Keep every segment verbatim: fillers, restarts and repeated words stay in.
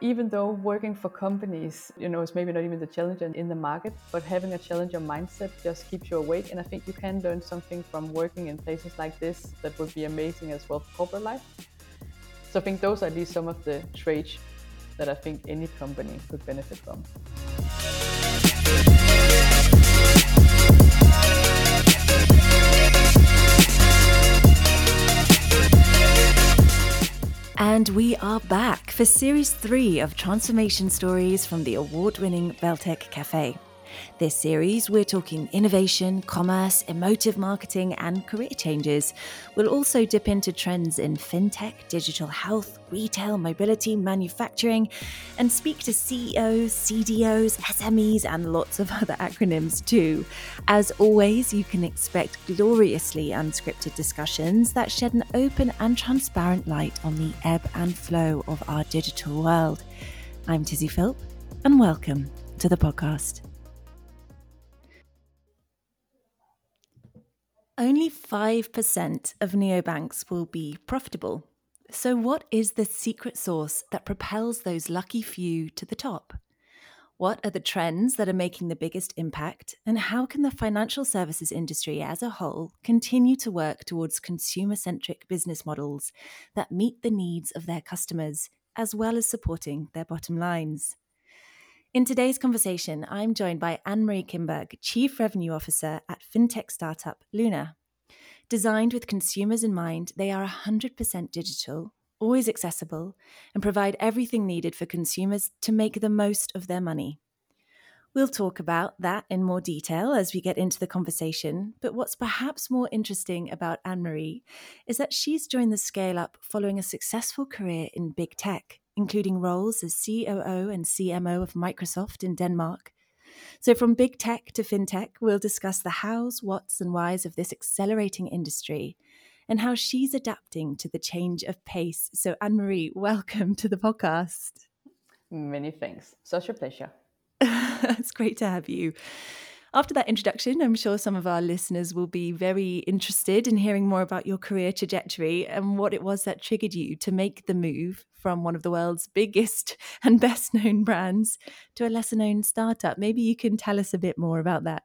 even though working for companies, you know, it's maybe not even the challenge in the market, but having a challenger mindset just keeps you awake. And I think you can learn something from working in places like this that would be amazing as well for corporate life. So I think those are at least some of the traits that I think any company could benefit from. And we are back for Series three of Transformation Stories from the award-winning Belltech Café. This series, we're talking innovation, commerce, emotive marketing, and career changes. We'll also dip into trends in fintech, digital health, retail, mobility, manufacturing, and speak to C E Os, C D Os, S M Es, and lots of other acronyms too. As always, you can expect gloriously unscripted discussions that shed an open and transparent light on the ebb and flow of our digital world. I'm Tizzy Philp, and welcome to the podcast. Only five percent of neobanks will be profitable. So what is the secret sauce that propels those lucky few to the top? What are the trends that are making the biggest impact? And how can the financial services industry as a whole continue to work towards consumer-centric business models that meet the needs of their customers, as well as supporting their bottom lines? In today's conversation, I'm joined by Anne-Marie Kimberg, Chief Revenue Officer at fintech startup Lunar. Designed with consumers in mind, they are one hundred percent digital, always accessible, and provide everything needed for consumers to make the most of their money. We'll talk about that in more detail as we get into the conversation, but what's perhaps more interesting about Anne-Marie is that she's joined the scale-up following a successful career in big tech, including roles as C O O and C M O of Microsoft in Denmark. So from big tech to fintech, we'll discuss the hows, whats and whys of this accelerating industry and how she's adapting to the change of pace. So Anne-Marie, welcome to the podcast. Many thanks. Such a pleasure. It's great to have you. After that introduction, I'm sure some of our listeners will be very interested in hearing more about your career trajectory and what it was that triggered you to make the move from one of the world's biggest and best known brands to a lesser known startup. Maybe you can tell us a bit more about that.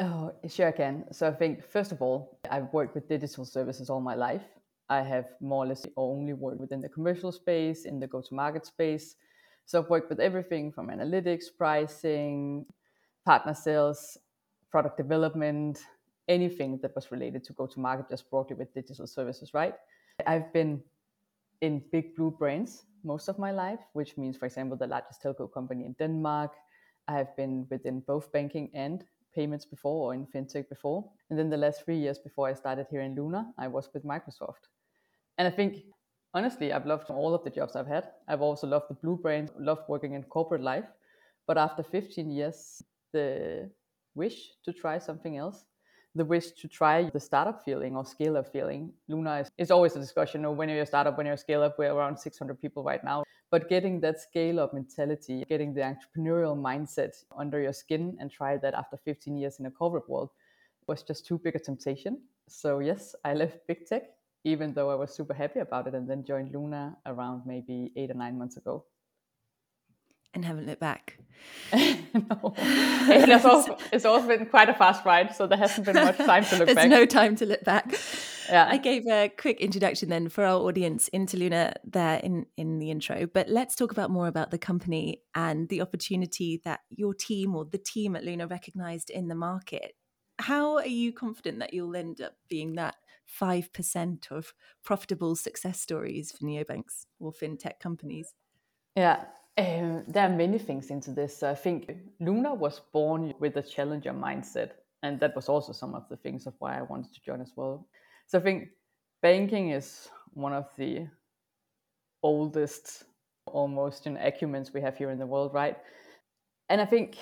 Oh, sure I can. So I think, first of all, I've worked with digital services all my life. I have more or less only worked within the commercial space, in the go-to-market space. So I've worked with everything from analytics, pricing, partner sales, product development, anything that was related to go-to-market just broadly with digital services, right? I've been in big blue brands most of my life, which means, for example, the largest telco company in Denmark. I have been within both banking and payments before, or in fintech before. And then the last three years before I started here in Lunar, I was with Microsoft. And I think, honestly, I've loved all of the jobs I've had. I've also loved the blue brands, loved working in corporate life. But after fifteen years, the wish to try something else, the wish to try the startup feeling or scale-up feeling. Lunar is, is always a discussion, you know, when you're a startup, when you're a scale-up, we're around six hundred people right now. But getting that scale-up mentality, getting the entrepreneurial mindset under your skin and try that after fifteen years in a corporate world was just too big a temptation. So yes, I left big tech, even though I was super happy about it, and then joined Lunar around maybe eight or nine months ago. And haven't looked back. No. It's also, it's also been quite a fast ride, so there hasn't been much time to look There's back. There's no time to look back. Yeah. I gave a quick introduction then for our audience into Lunar there in, in the intro, but let's talk about more about the company and the opportunity that your team or the team at Lunar recognized in the market. How are you confident that you'll end up being that five percent of profitable success stories for neobanks or fintech companies? Yeah. Um, there are many things into this. I think Lunar was born with a challenger mindset, and that was also some of the things of why I wanted to join as well. So I think banking is one of the oldest, almost, you know, acumens we have here in the world, right? And I think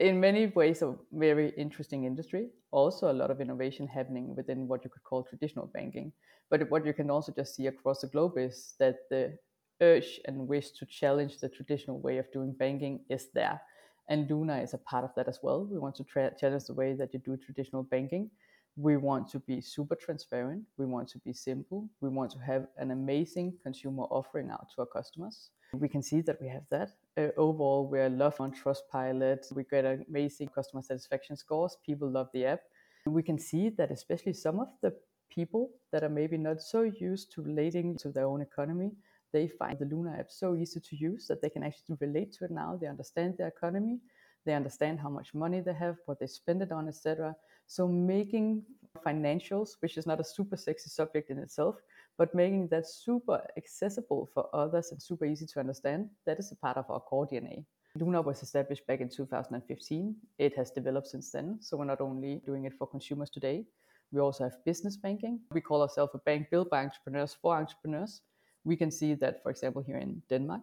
in many ways a very interesting industry. Also a lot of innovation happening within what you could call traditional banking. But what you can also just see across the globe is that the urge and wish to challenge the traditional way of doing banking is there. And Lunar is a part of that as well. We want to tra- challenge the way that you do traditional banking. We want to be super transparent. We want to be simple. We want to have an amazing consumer offering out to our customers. We can see that we have that. Uh, overall, we are loved on Trustpilot. We get amazing customer satisfaction scores. People love the app. We can see that especially some of the people that are maybe not so used to relating to their own economy, they find the Lunar app so easy to use that they can actually relate to it now. They understand their economy. They understand how much money they have, what they spend it on, et cetera. So making financials, which is not a super sexy subject in itself, but making that super accessible for others and super easy to understand, that is a part of our core D N A. Lunar was established back in two thousand fifteen. It has developed since then. So we're not only doing it for consumers today, we also have business banking. We call ourselves a bank built by entrepreneurs for entrepreneurs. We can see that, for example, here in Denmark,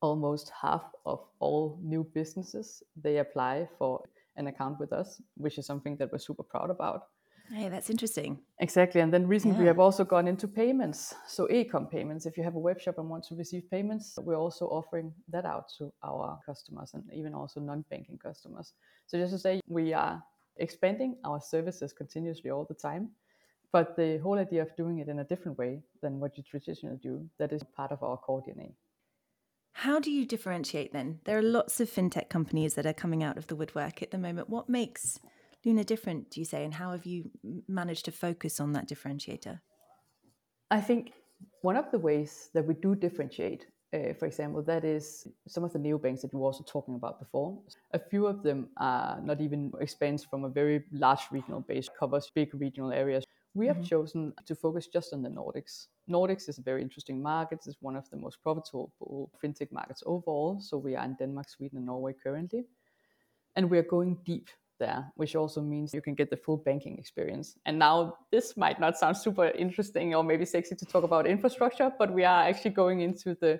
almost half of all new businesses, they apply for an account with us, which is something that we're super proud about. Hey, that's interesting. Exactly. And then recently yeah. we have also gone into payments. So e-com payments, if you have a web shop and want to receive payments, we're also offering that out to our customers and even also non-banking customers. So just to say, we are expanding our services continuously all the time. But the whole idea of doing it in a different way than what you traditionally do, that is part of our core D N A. How do you differentiate then? There are lots of fintech companies that are coming out of the woodwork at the moment. What makes Lunar different, do you say, and how have you managed to focus on that differentiator? I think one of the ways that we do differentiate, uh, for example, that is some of the neobanks that you were also talking about before. A few of them are not even expands from a very large regional base, covers big regional areas. We have mm-hmm. chosen to focus just on the Nordics. Nordics is a very interesting market. It's one of the most profitable fintech markets overall. So we are in Denmark, Sweden, and Norway currently. And we are going deep there, which also means you can get the full banking experience. And now this might not sound super interesting or maybe sexy to talk about infrastructure, but we are actually going into the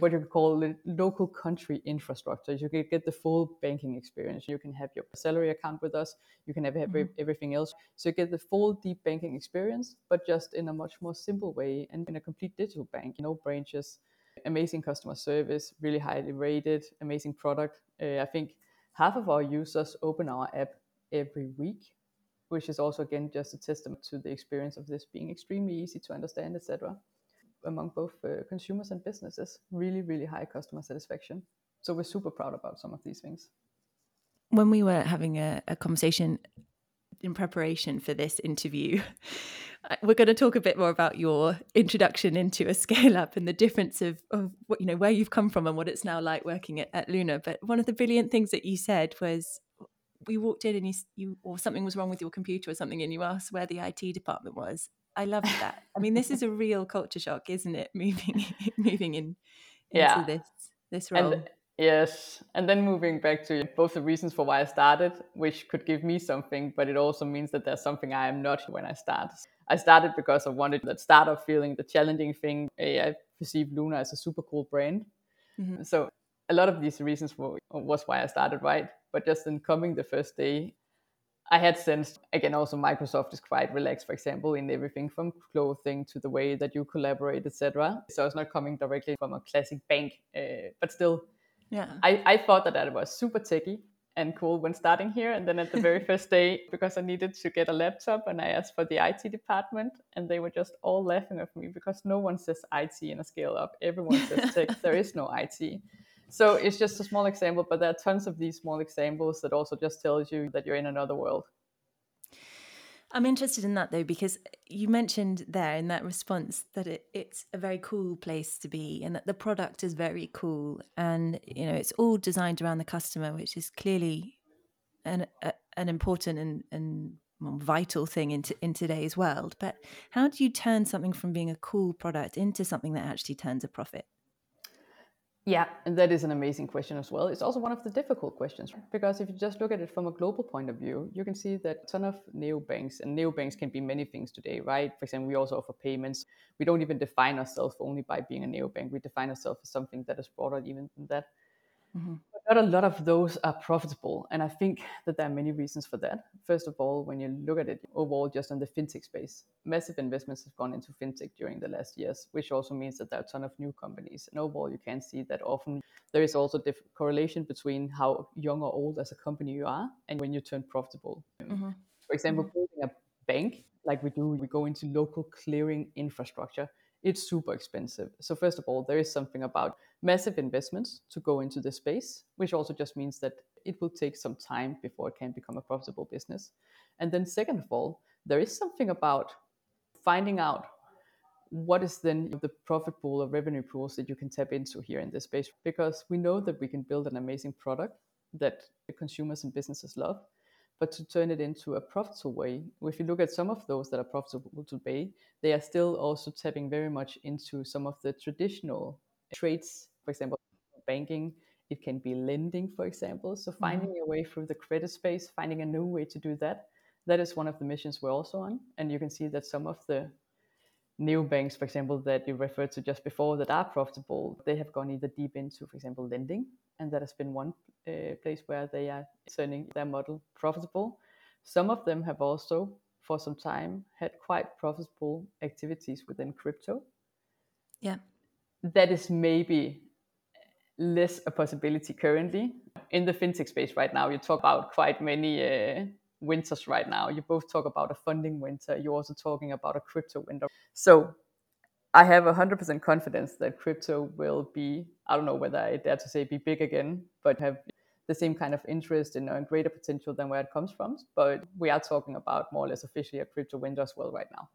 what you call local country infrastructure. You can get the full banking experience. You can have your salary account with us. You can have every, mm-hmm. everything else. So you get the full deep banking experience, but just in a much more simple way and in a complete digital bank. No branches, amazing customer service, really highly rated, amazing product. Uh, I think half of our users open our app every week, which is also, again, just a testament to the experience of this being extremely easy to understand, et cetera among both uh, consumers and businesses. Really, really high customer satisfaction. So we're super proud about some of these things. When we were having a, a conversation in preparation for this interview, we're going to talk a bit more about your introduction into a scale-up and the difference of, of what, you know, where you've come from and what it's now like working at, at Lunar. But one of the brilliant things that you said was, we walked in and you, you, or something was wrong with your computer or something, and you asked where the I T department was. I love that. I mean, this is a real culture shock, isn't it? Moving, moving in yeah. into this this role. And, yes, and then moving back to both the reasons for why I started, which could give me something, but it also means that there's something I am not when I start. I started because I wanted that startup feeling, the challenging thing. I perceive Lunar as a super cool brand, mm-hmm. so a lot of these reasons were, was why I started, right? But just in coming the first day, I had sensed, again, also Microsoft is quite relaxed, for example, in everything from clothing to the way that you collaborate, et cetera. So it's not coming directly from a classic bank, uh, but still, yeah. I, I thought that that was super techy and cool when starting here. And then at the very first day, because I needed to get a laptop and I asked for the I T department, and they were just all laughing at me because no one says I T in a scale up. Everyone says tech. There is no I T. So it's just a small example, but there are tons of these small examples that also just tells you that you're in another world. I'm interested in that, though, because you mentioned there in that response that it, it's a very cool place to be and that the product is very cool. And, you know, it's all designed around the customer, which is clearly an a, an important and, and vital thing in, t- in today's world. But how do you turn something from being a cool product into something that actually turns a profit? Yeah, and that is an amazing question as well. It's also one of the difficult questions, because if you just look at it from a global point of view, you can see that a ton of neobanks, and neobanks can be many things today, right? For example, we also offer payments. We don't even define ourselves only by being a neobank. We define ourselves as something that is broader even than that. Mm-hmm. But not a lot of those are profitable, and I think that there are many reasons for that. First of all, when you look at it overall just on the fintech space, massive investments have gone into fintech during the last years, which also means that there are a ton of new companies, and overall you can see that often there is also diff- correlation between how young or old as a company you are and when you turn profitable. Mm-hmm. For example, building a bank like we do, we go into local clearing infrastructure. it's super expensive. So first of all, there is something about massive investments to go into this space, which also just means that it will take some time before it can become a profitable business. And then second of all, there is something about finding out what is then the profit pool or revenue pools that you can tap into here in this space, because we know that we can build an amazing product that the consumers and businesses love, but to turn it into a profitable way, if you look at some of those that are profitable today, they are still also tapping very much into some of the traditional traits, for example, banking. It can be lending, for example. So finding your way through the credit space, finding a new way to do that, that is one of the missions we're also on. And you can see that some of the new banks, for example, that you referred to just before that are profitable, they have gone either deep into, for example, lending. And that has been one uh, place where they are turning their model profitable. Some of them have also, for some time, had quite profitable activities within crypto. Yeah. That is maybe less a possibility currently. In the fintech space right now, you talk about quite many uh, winters right now. You both talk about a funding winter. You're also talking about a crypto winter. So I have one hundred percent confidence that crypto will be, I don't know whether I dare to say be big again, but have the same kind of interest and a greater potential than where it comes from. But we are talking about more or less officially a crypto winter as well right now.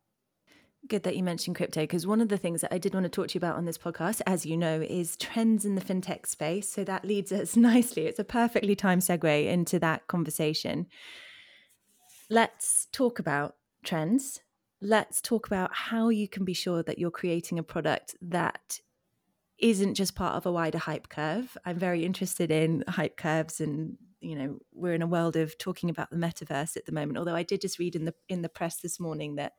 Good that you mentioned crypto, because one of the things that I did want to talk to you about on this podcast, as you know, is trends in the fintech space. So that leads us nicely. It's a perfectly timed segue into that conversation. Let's talk about trends. Let's talk about how you can be sure that you're creating a product that isn't just part of a wider hype curve. I'm very interested in hype curves, and you know, we're in a world of talking about the metaverse at the moment. Although I did just read in the in the press this morning that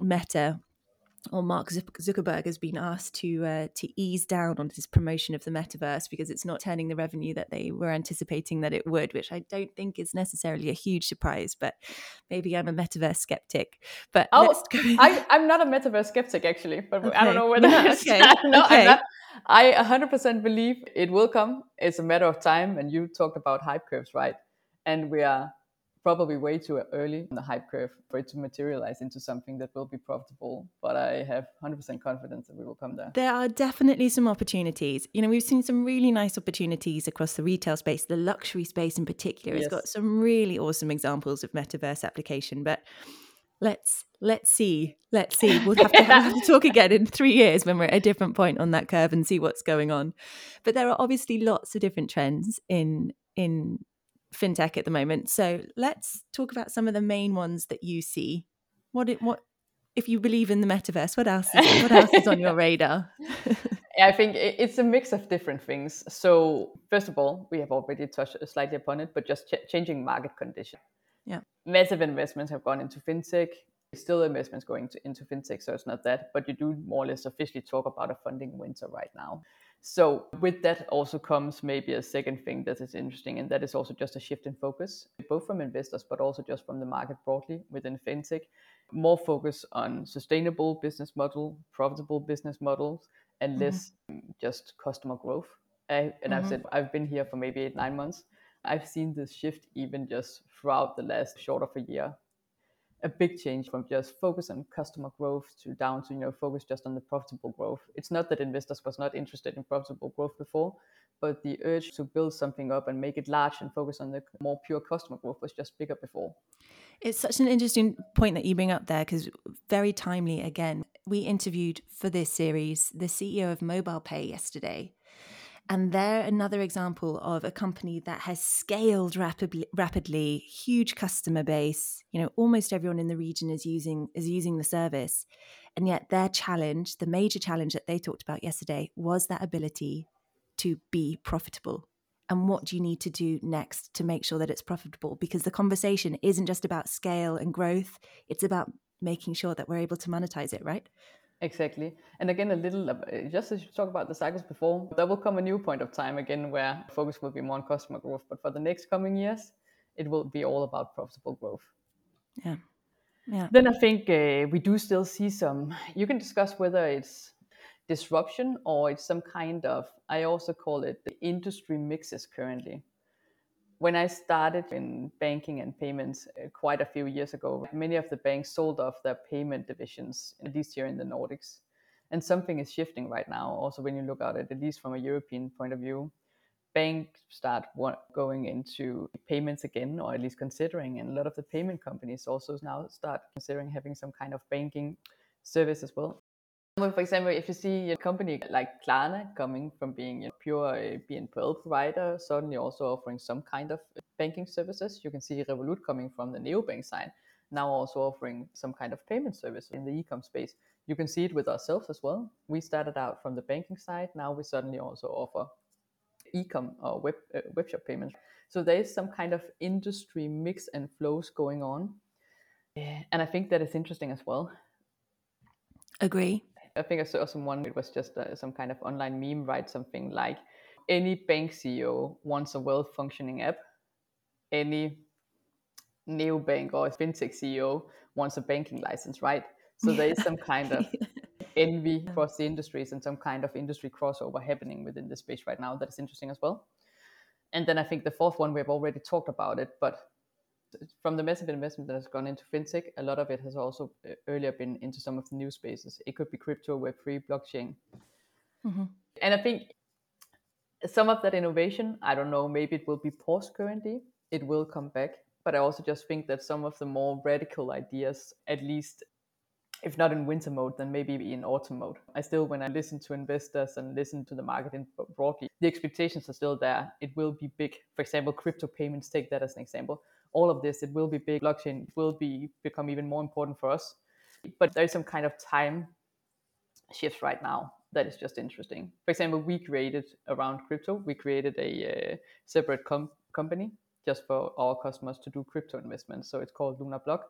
Meta or Mark Zuckerberg has been asked to uh, to ease down on his promotion of the metaverse because it's not turning the revenue that they were anticipating that it would, which I don't think is necessarily a huge surprise, but maybe I'm a metaverse skeptic. But oh, let's go I, I'm not a metaverse skeptic, actually, but okay. I don't know whether no, okay. no, okay. I'm not. I one hundred percent believe it will come. It's a matter of time, and you talked about hype curves, right? And we are probably way too early in the hype curve for it to materialize into something that will be profitable. But I have one hundred percent confidence that we will come there. There are definitely some opportunities. You know, we've seen some really nice opportunities across the retail space, the luxury space in particular. Yes. It's got some really awesome examples of metaverse application. But let's let's see. Let's see. We'll have to, have to talk again in three years when we're at a different point on that curve and see what's going on. But there are obviously lots of different trends in in. fintech at the moment. So let's talk about some of the main ones that you see. What it, what if you believe in the metaverse? What else? Is, what else is on your radar? I think it's a mix of different things. So first of all, we have already touched slightly upon it, but just ch- changing market conditions. Yeah, massive investments have gone into fintech. Still, investments going to, into fintech, so it's not that. But you do more or less officially talk about a funding winter right now. So with that also comes maybe a second thing that is interesting, and that is also just a shift in focus, both from investors, but also just from the market broadly within fintech. More focus on sustainable business model, profitable business models, and less mm-hmm. just customer growth. I, and mm-hmm. I've said, I've been here for maybe eight, nine months. I've seen this shift even just throughout the last short of a year. A big change from just focus on customer growth to down to, you know, focus just on the profitable growth. It's not that investors was not interested in profitable growth before, but the urge to build something up and make it large and focus on the more pure customer growth was just bigger before. It's such an interesting point that you bring up there, because very timely again. We interviewed for this series the C E O of MobilePay yesterday. And they're another example of a company that has scaled rapidly, rapidly, huge customer base. You know, almost everyone in the region is using is using the service. And yet their challenge, the major challenge that they talked about yesterday, was that ability to be profitable. And what do you need to do next to make sure that it's profitable? Because the conversation isn't just about scale and growth. It's about making sure that we're able to monetize it, right? Exactly. And again, a little, just as you talked about the cycles before, there will come a new point of time again where focus will be more on customer growth. But for the next coming years, it will be all about profitable growth. Yeah. Yeah. Then I think uh, we do still see some, you can discuss whether it's disruption or it's some kind of, I also call it the industry mixes currently. When I started in banking and payments quite a few years ago, many of the banks sold off their payment divisions, at least here in the Nordics. And something is shifting right now. Also, when you look at it, at least from a European point of view, banks start going into payments again, or at least considering. And a lot of the payment companies also now start considering having some kind of banking service as well. For example, if you see a company like Klarna coming from being a pure B N P L provider, suddenly also offering some kind of banking services. You can see Revolut coming from the neobank side, now also offering some kind of payment service in the e-com space. You can see it with ourselves as well. We started out from the banking side. Now we suddenly also offer e-com or web uh, webshop payments. So there is some kind of industry mix and flows going on. And I think that is interesting as well. Agree. I think I saw someone, it was just uh, some kind of online meme, right? Something like, any bank C E O wants a well-functioning app. Any neobank or fintech C E O wants a banking license, right? So there is some kind of envy across the industries and some kind of industry crossover happening within this space right now that is interesting as well. And then I think the fourth one, we've already talked about it, but from the massive investment that has gone into fintech, a lot of it has also earlier been into some of the new spaces. It could be crypto, web three, blockchain. Mm-hmm. And I think some of that innovation, I don't know, maybe it will be paused currently. It will come back. But I also just think that some of the more radical ideas, at least if not in winter mode, then maybe in autumn mode. I still, when I listen to investors and listen to the market in broadly, the expectations are still there. It will be big. For example, crypto payments, take that as an example. All of this, it will be big. Blockchain will be become even more important for us. But there's some kind of time shifts right now that is just interesting. For example, we created around crypto, we created a uh, separate com- company just for our customers to do crypto investments. So it's called Lunar Block.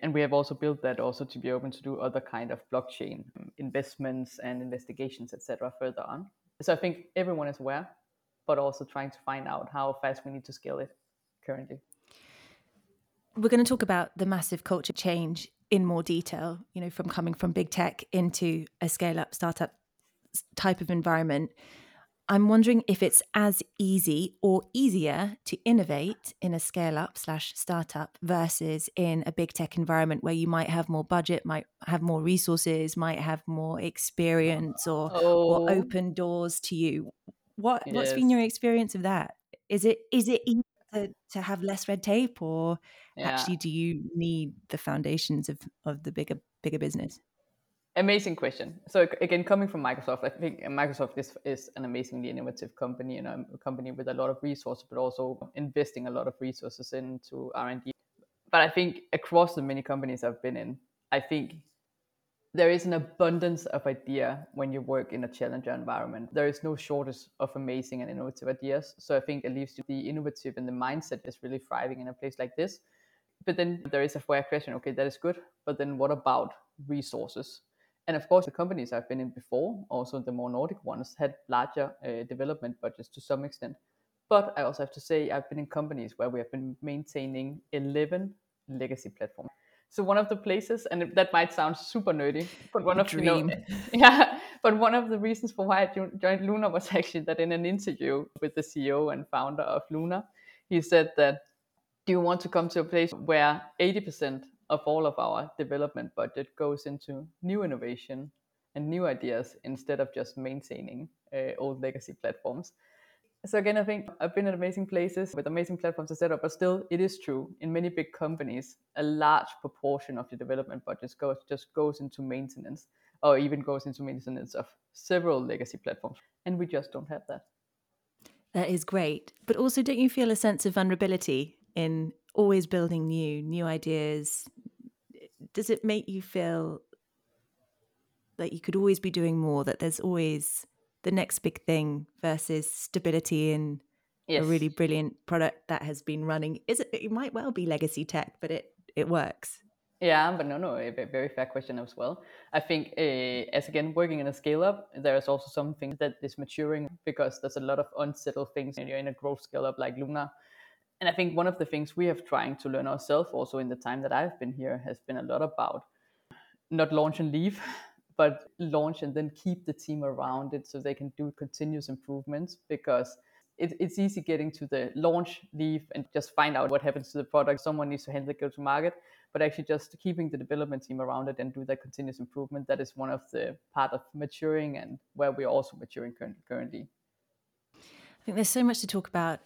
And we have also built that also to be open to do other kind of blockchain investments and investigations, et cetera further on. So I think everyone is aware, but also trying to find out how fast we need to scale it currently. We're going to talk about the massive culture change in more detail, you know, from coming from big tech into a scale-up startup type of environment. I'm wondering if it's as easy or easier to innovate in a scale-up slash startup versus in a big tech environment where you might have more budget, might have more resources, might have more experience or, oh. or open doors to you. What, yes. What's been your experience of that? Is it is it easy To, to have less red tape, or yeah. actually do you need the foundations of, of the bigger bigger business? Amazing question. So again, coming from Microsoft, I think Microsoft is, is an amazingly innovative company, and you know, a company with a lot of resources, but also investing a lot of resources into R and D. But I think across the many companies I've been in, I think there is an abundance of idea when you work in a challenger environment. There is no shortage of amazing and innovative ideas. So I think at least the innovative and the mindset is really thriving in a place like this. But then there is a fair question, okay, that is good. But then what about resources? And of course, the companies I've been in before, also the more Nordic ones, had larger uh, development budgets to some extent. But I also have to say I've been in companies where we have been maintaining eleven legacy platforms. So one of the places, and that might sound super nerdy, but one of you know, yeah, but one of the reasons for why I joined Luna was actually that in an interview with the C E O and founder of Luna, he said that, do you want to come to a place where eighty percent of all of our development budget goes into new innovation and new ideas instead of just maintaining uh, old legacy platforms? So again, I think I've been at amazing places with amazing platforms, et cetera, but still it is true. In many big companies, a large proportion of your development budget goes, just goes into maintenance or even goes into maintenance of several legacy platforms. And we just don't have that. That is great. But also, don't you feel a sense of vulnerability in always building new, new ideas? Does it make you feel that you could always be doing more, that there's always the next big thing versus stability in yes. a really brilliant product that has been running? Is it, it might well be legacy tech, but it, it works. Yeah, but no, no, a very fair question as well. I think uh, as again, working in a scale up, there is also something that is maturing because there's a lot of unsettled things and you're in a growth scale up like Luna. And I think one of the things we have trying to learn ourselves also in the time that I've been here has been a lot about not launch and leave, but launch and then keep the team around it so they can do continuous improvements, because it, it's easy getting to the launch leaf and just find out what happens to the product. Someone needs to handle the go-to-market, but actually just keeping the development team around it and do that continuous improvement. That is one of the part of maturing and where we're also maturing currently. I think there's so much to talk about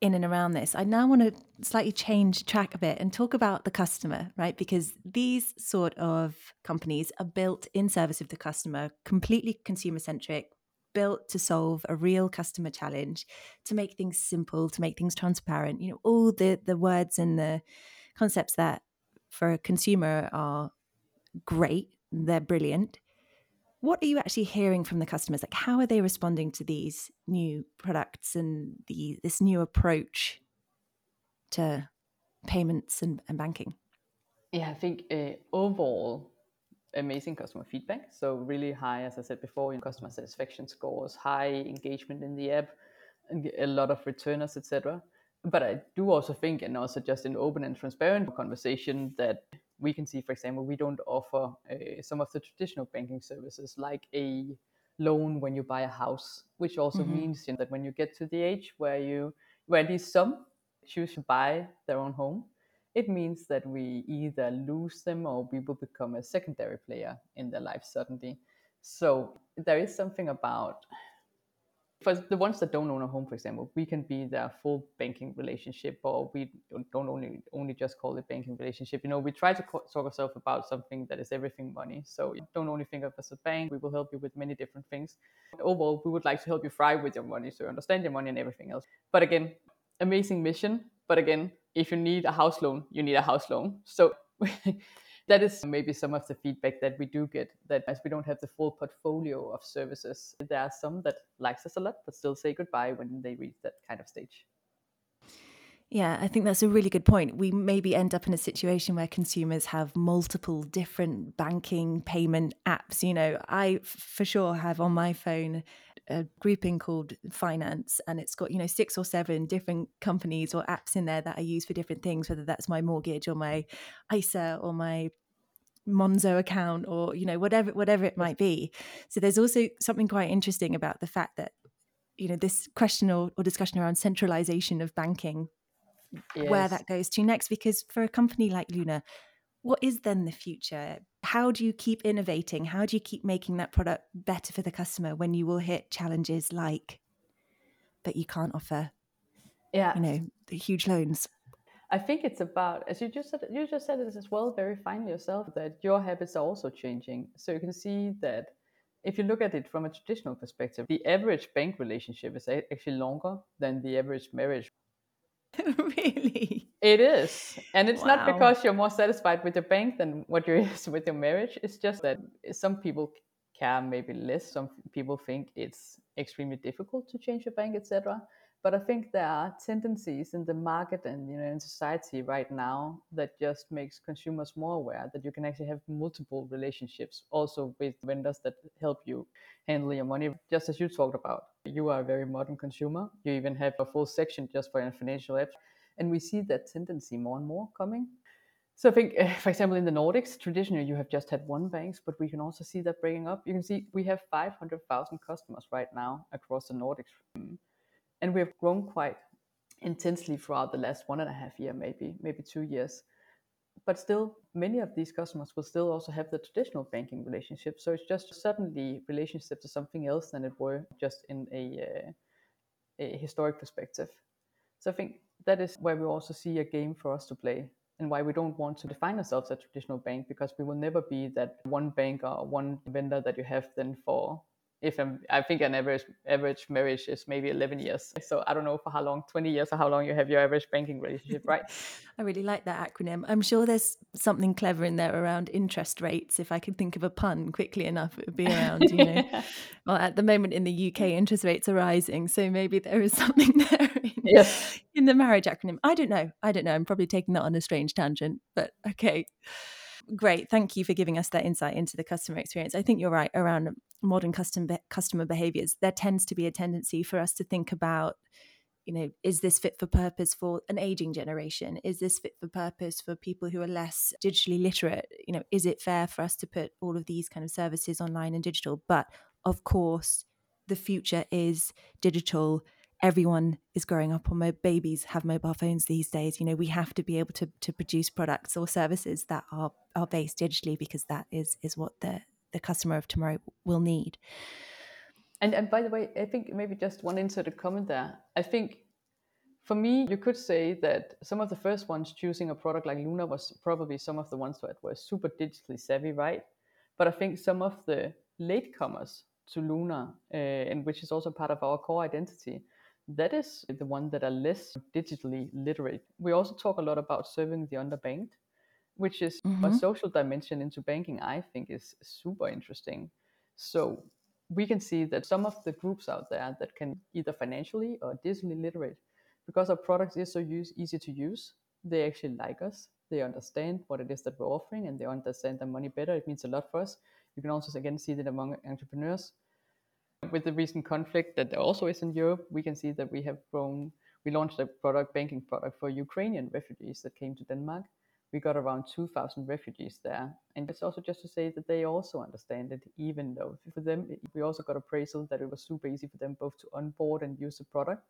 in and around this. I now want to slightly change track a bit and talk about the customer, right? Because these sort of companies are built in service of the customer, completely consumer-centric, built to solve a real customer challenge, to make things simple, to make things transparent. You know, all the the words and the concepts that for a consumer are great, they're brilliant. What are you actually hearing from the customers? Like, how are they responding to these new products and the this new approach to payments and, and banking? Yeah, I think uh, overall, amazing customer feedback. So really high, as I said before, customer satisfaction scores, high engagement in the app, and a lot of returners, et cetera. But I do also think, and also just in open and transparent conversation, that we can see, for example, we don't offer uh, some of the traditional banking services like a loan when you buy a house, which also mm-hmm. means, you know, that when you get to the age where you, where at least some choose to buy their own home, it means that we either lose them or we will become a secondary player in their life suddenly. So there is something about, for the ones that don't own a home, for example, we can be their full banking relationship, or we don't only only just call it banking relationship. You know, we try to co- talk ourselves about something that is everything money. So don't only think of us as a bank. We will help you with many different things. Overall, we would like to help you thrive with your money, so you understand your money and everything else. But again, amazing mission. But again, if you need a house loan, you need a house loan. So that is maybe some of the feedback that we do get, that as we don't have the full portfolio of services, there are some that likes us a lot, but still say goodbye when they reach that kind of stage. Yeah, I think that's a really good point. We maybe end up in a situation where consumers have multiple different banking payment apps. You know, I for sure have on my phone a grouping called Finance, and it's got, you know, six or seven different companies or apps in there that I use for different things, whether that's my mortgage or my I S A or my Monzo account or, you know, whatever whatever it might be. So there's also something quite interesting about the fact that, you know, this question or, or discussion around centralization of banking, yes. where that goes to next, because for a company like Lunar, what is then the future? How do you keep innovating? How do you keep making that product better for the customer when you will hit challenges like that you can't offer, yeah. you know, the huge loans? I think it's about, as you just said, you just said this as well, very finely yourself, that your habits are also changing. So you can see that if you look at it from a traditional perspective, the average bank relationship is actually longer than the average marriage. Really? It is. And it's wow. not because you're more satisfied with your bank than what you is with your marriage. It's just that some people care maybe less. Some people think it's extremely difficult to change your bank, et cetera. But I think there are tendencies in the market and, you know, in society right now that just makes consumers more aware that you can actually have multiple relationships also with vendors that help you handle your money. Just as you talked about, you are a very modern consumer. You even have a full section just for your financial apps. And we see that tendency more and more coming. So I think, uh, for example, in the Nordics, traditionally you have just had one bank, but we can also see that breaking up. You can see we have five hundred thousand customers right now across the Nordics. And we have grown quite intensely throughout the last one and a half year, maybe, maybe two years. But still, many of these customers will still also have the traditional banking relationship. So it's just suddenly relationships are something else than it were just in a, uh, a historic perspective. So I think that is where we also see a game for us to play, and why we don't want to define ourselves as a traditional bank, because we will never be that one bank or one vendor that you have then for... If I'm, I think an average average marriage is maybe eleven years. So I don't know for how long, twenty years or how long you have your average banking relationship, right? I really like that acronym. I'm sure there's something clever in there around interest rates. If I could think of a pun quickly enough, it would be around, you know. yeah. Well, at the moment in the U K, interest rates are rising. So maybe there is something there in, yes. in the marriage acronym. I don't know. I don't know. I'm probably taking that on a strange tangent, but okay. Great. Thank you for giving us that insight into the customer experience. I think you're right around modern custom be- customer behaviors. There tends to be a tendency for us to think about, you know, is this fit for purpose for an aging generation? Is this fit for purpose for people who are less digitally literate? You know, is it fair for us to put all of these kind of services online and digital? But of course, the future is digital. everyone is growing up on mobile, babies have mobile phones these days. You know, we have to be able to to produce products or services that are are based digitally, because that is is what the the customer of tomorrow will need. And and by the way, I think maybe just one inserted comment there. I think for me, you could say that some of the first ones choosing a product like Lunar was probably some of the ones that were super digitally savvy, right? But I think some of the latecomers to Lunar, uh, and which is also part of our core identity, that is the one that are less digitally literate. We also talk a lot about serving the underbanked, which is mm-hmm. a social dimension into banking I think is super interesting. So we can see that some of the groups out there that can either financially or digitally literate, because our product is so use, easy to use, they actually like us. They understand what it is that we're offering, and they understand the money better. It means a lot for us. You can also, again, see that among entrepreneurs. With the recent conflict that there also is in Europe, we can see that we have grown. We launched a product, banking product for Ukrainian refugees that came to Denmark. We got around two thousand refugees there. And it's also just to say that they also understand it, even though for them, we also got appraisal that it was super easy for them both to onboard and use the product.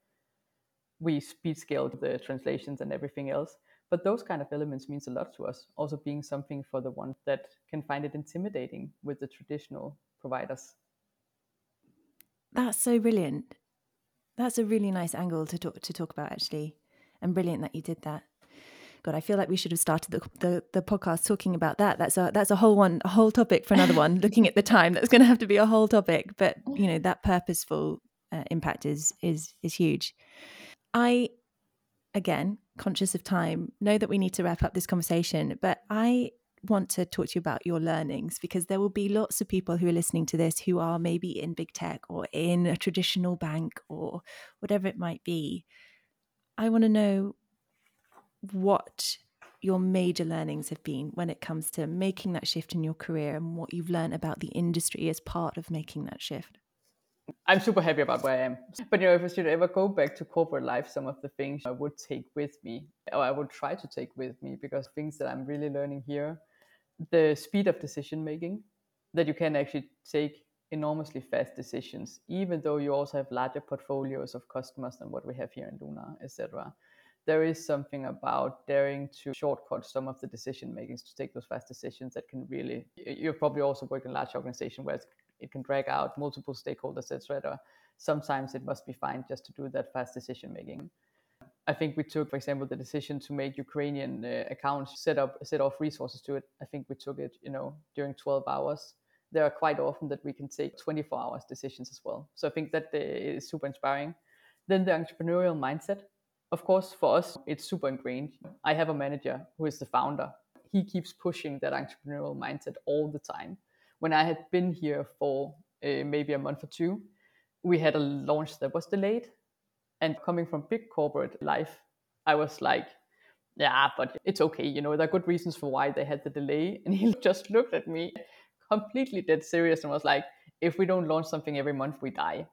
We speed scaled the translations and everything else. But those kind of elements means a lot to us. Also being something for the ones that can find it intimidating with the traditional providers. That's so brilliant. That's a really nice angle to talk to talk about, actually. And brilliant that you did that. God, I feel like we should have started the the, the podcast talking about that. That's a that's a whole one, a whole topic for another one. Looking at the time, that's going to have to be a whole topic. But you know, that purposeful uh, impact is is is huge. I, again, conscious of time, know that we need to wrap up this conversation, but I want to talk to you about your learnings, because there will be lots of people who are listening to this who are maybe in big tech or in a traditional bank or whatever it might be. I want to know what your major learnings have been when it comes to making that shift in your career, and what you've learned about the industry as part of making that shift. I'm super happy about where I am. But you know, if I should ever go back to corporate life, some of the things I would take with me, or I would try to take with me, because things that I'm really learning here, the speed of decision making, that you can actually take enormously fast decisions, even though you also have larger portfolios of customers than what we have here in Lunar, et cetera. There is something about daring to shortcut some of the decision makings to take those fast decisions that can really, you probably also work in a large organization where it's it can drag out multiple stakeholders, et cetera. Sometimes it must be fine just to do that fast decision making. I think we took, for example, the decision to make Ukrainian uh, accounts set up, set off resources to it. I think we took it, you know, during twelve hours. There are quite often that we can take twenty-four hours decisions as well. So I think that uh, is super inspiring. Then the entrepreneurial mindset. Of course, for us, it's super ingrained. I have a manager who is the founder. He keeps pushing that entrepreneurial mindset all the time. When I had been here for uh, maybe a month or two, we had a launch that was delayed. And coming from big corporate life, I was like, yeah, but it's okay. You know, there are good reasons for why they had the delay. And he just looked at me completely dead serious and was like, if we don't launch something every month, we die.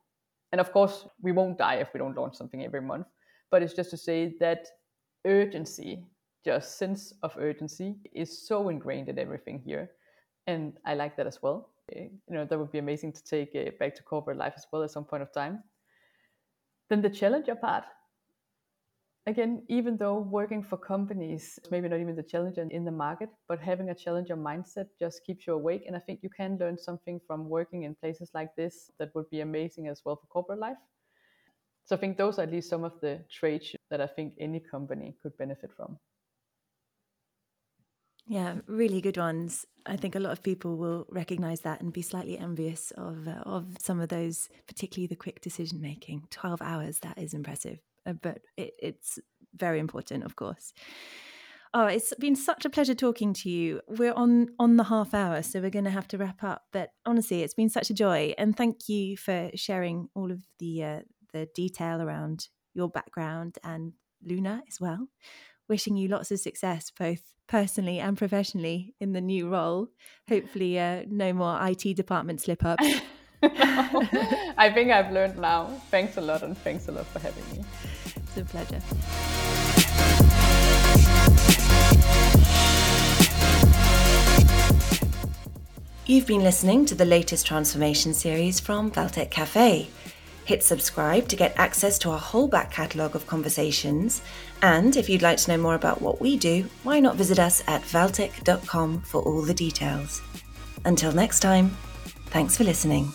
And of course, we won't die if we don't launch something every month. But it's just to say that urgency, just sense of urgency, is so ingrained in everything here. And I like that as well. You know, that would be amazing to take uh, back to corporate life as well at some point of time. Then the challenger part. Again, even though working for companies, maybe not even the challenger in the market, but having a challenger mindset just keeps you awake. And I think you can learn something from working in places like this that would be amazing as well for corporate life. So I think those are at least some of the traits that I think any company could benefit from. Yeah, really good ones. I think a lot of people will recognize that and be slightly envious of uh, of some of those, particularly the quick decision making. twelve hours, that is impressive, uh, but it, it's very important, of course. Oh, it's been such a pleasure talking to you. We're on on the half hour, so we're going to have to wrap up. But honestly, it's been such a joy, and thank you for sharing all of the uh, the detail around your background and Lunar as well. Wishing you lots of success, both personally and professionally, in the new role. Hopefully, uh, no more I T department slip-ups. I think I've learned now. Thanks a lot, and thanks a lot for having me. It's a pleasure. You've been listening to the latest transformation series from Valtech Cafe. Hit subscribe to get access to our whole back catalogue of conversations. And if you'd like to know more about what we do, why not visit us at valtech dot com for all the details. Until next time, thanks for listening.